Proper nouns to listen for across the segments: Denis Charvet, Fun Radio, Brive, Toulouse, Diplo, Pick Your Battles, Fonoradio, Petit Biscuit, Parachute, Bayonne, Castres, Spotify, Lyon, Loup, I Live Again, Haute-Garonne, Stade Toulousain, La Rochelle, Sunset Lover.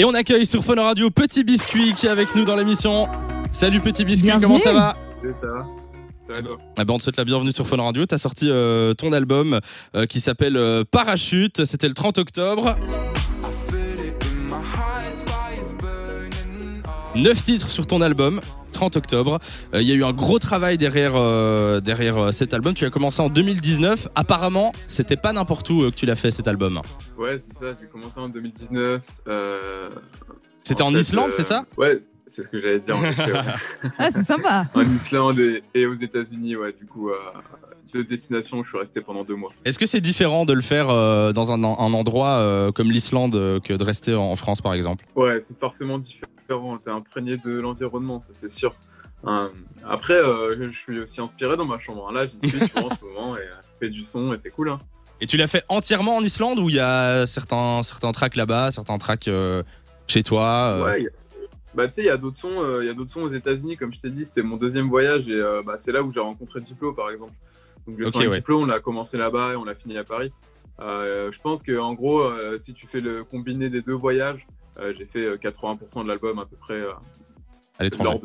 Et on accueille sur Fonoradio Petit Biscuit qui est avec nous dans l'émission. Salut Petit Biscuit, bienvenue. Comment ça va? Salut, ça va. Ah ben on te souhaite la bienvenue sur Fun Radio. T'as sorti ton album qui s'appelle Parachute. C'était le 30 octobre. 9 titres sur ton album. 30 octobre. Il y a eu un gros travail derrière cet album. Tu as commencé en 2019. Apparemment, c'était pas n'importe où que tu l'as fait cet album. Ouais, c'est ça. J'ai commencé en 2019. C'était en fait, Islande, c'est ça? Ouais. C'est ce que j'allais dire en fait. Ah, c'est sympa. En Islande et aux États-Unis, ouais, du coup, deux destinations, je suis resté pendant 2 mois. Est-ce que c'est différent de le faire dans un endroit comme l'Islande que de rester en France, par exemple? Ouais, c'est forcément différent. T'es imprégné de l'environnement, ça, c'est sûr. Après, je suis aussi inspiré dans ma chambre. Là, j'y suis en ce moment et fais du son et c'est cool. Et tu l'as fait entièrement en Islande ou il y a certains tracks là-bas, certains tracks chez toi Ouais. Bah tu sais, il y a d'autres sons aux États-Unis, comme je t'ai dit, c'était mon 2e voyage et bah c'est là où j'ai rencontré Diplo par exemple. Donc le son Diplo, on l'a commencé là-bas et on l'a fini à Paris. Je pense que en gros, si tu fais le combiné des 2 voyages, j'ai fait 80% de l'album à peu près à l'étranger.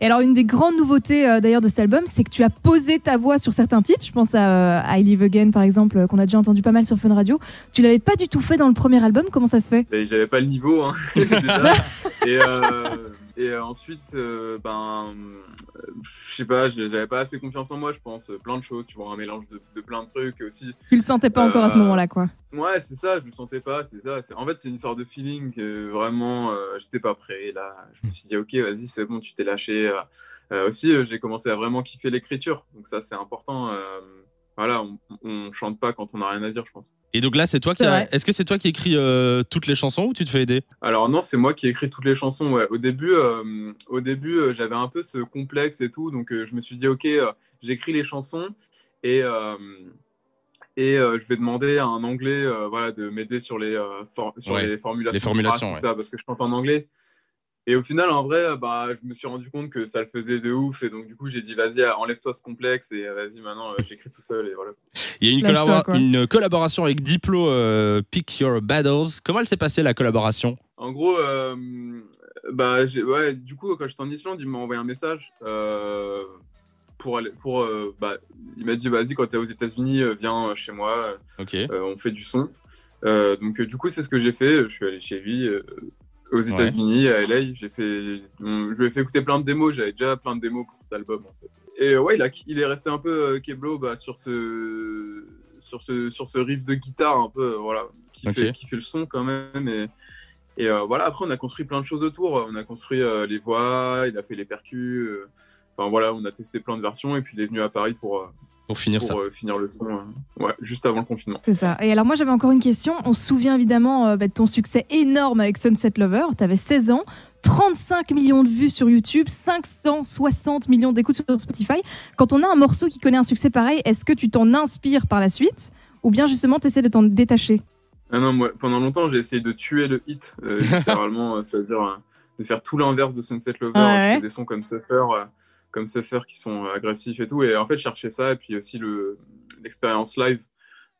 Et alors une des grandes nouveautés d'ailleurs de cet album, c'est que tu as posé ta voix sur certains titres. Je pense à I Live Again par exemple, qu'on a déjà entendu pas mal sur Fun Radio. Tu l'avais pas du tout fait dans le premier album, comment ça se fait? Et j'avais pas le niveau hein. Et ensuite, je sais pas, j'avais pas assez confiance en moi, je pense. Plein de choses, tu vois, un mélange de plein de trucs aussi. Tu le sentais pas encore à ce moment-là, quoi. Ouais, c'est ça, je le sentais pas, c'est ça. En fait, c'est une histoire de feeling que vraiment, j'étais pas prêt. Et là, je me suis dit, ok, vas-y, c'est bon, tu t'es lâché. Aussi, j'ai commencé à vraiment kiffer l'écriture, donc ça, c'est important. Voilà, on chante pas quand on a rien à dire, je pense. Et donc là, c'est toi qui est-ce que c'est toi qui écris toutes les chansons ou tu te fais aider? Alors non, c'est moi qui écris toutes les chansons. Ouais. Au début, j'avais un peu ce complexe et tout, donc je me suis dit ok, j'écris les chansons et je vais demander à un Anglais, de m'aider sur les formulations, tout ça, parce que je chante en anglais. Et au final, en vrai, je me suis rendu compte que ça le faisait de ouf. Et donc, du coup, j'ai dit, vas-y, enlève-toi ce complexe et vas-y, maintenant, j'écris tout seul. Et voilà. Il y a une collaboration avec Diplo, Pick Your Battles. Comment elle s'est passée, la collaboration? En gros, du coup, quand j'étais en Islande, il m'a envoyé un message. Il m'a dit, vas-y, quand t'es aux États-Unis, viens chez moi. Okay. On fait du son. Donc, du coup, c'est ce que j'ai fait. Je suis allé chez lui. Aux États-Unis, à LA, je lui ai fait écouter plein de démos. J'avais déjà plein de démos pour cet album. En fait. Et ouais, il est resté un peu Keblo sur ce riff de guitare un peu, voilà, qui fait le son quand même. Et voilà, après on a construit plein de choses autour. On a construit les voix, il a fait les percus. Enfin voilà, on a testé plein de versions et puis il est venu à Paris pour finir le son, juste avant le confinement. C'est ça. Et alors moi, j'avais encore une question. On se souvient évidemment de ton succès énorme avec Sunset Lover. Tu avais 16 ans, 35 millions de vues sur YouTube, 560 millions d'écoutes sur Spotify. Quand on a un morceau qui connaît un succès pareil, est-ce que tu t'en inspires par la suite ou bien justement tu essaies de t'en détacher? Ah non, moi, pendant longtemps, j'ai essayé de tuer le hit, littéralement, c'est-à-dire de faire tout l'inverse de Sunset Lover. Je fais des sons comme Suffer... comme Suffer qui sont agressifs et tout. Et en fait, chercher ça, et puis aussi l'expérience live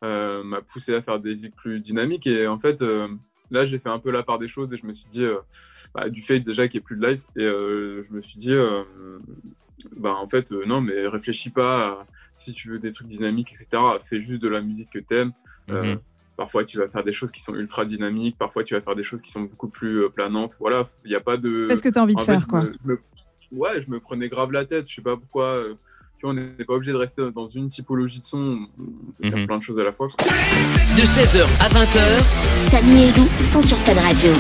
m'a poussé à faire des musiques plus dynamiques. Et en fait, là, j'ai fait un peu la part des choses et je me suis dit, du fait déjà qu'il n'y ait plus de live, et je me suis dit, non, mais réfléchis pas à, si tu veux des trucs dynamiques, etc. Fais juste de la musique que t'aimes. Parfois, tu vas faire des choses qui sont ultra dynamiques. Parfois, tu vas faire des choses qui sont beaucoup plus planantes. Voilà, il n'y a pas de... Qu'est-ce que tu as envie de faire, quoi? Ouais, je me prenais grave la tête, je sais pas pourquoi. Tu vois, on n'est pas obligé de rester dans une typologie de son, on peut faire plein de choses à la fois. De 16h à 20h, Samy et Lou sont sur Fun Radio.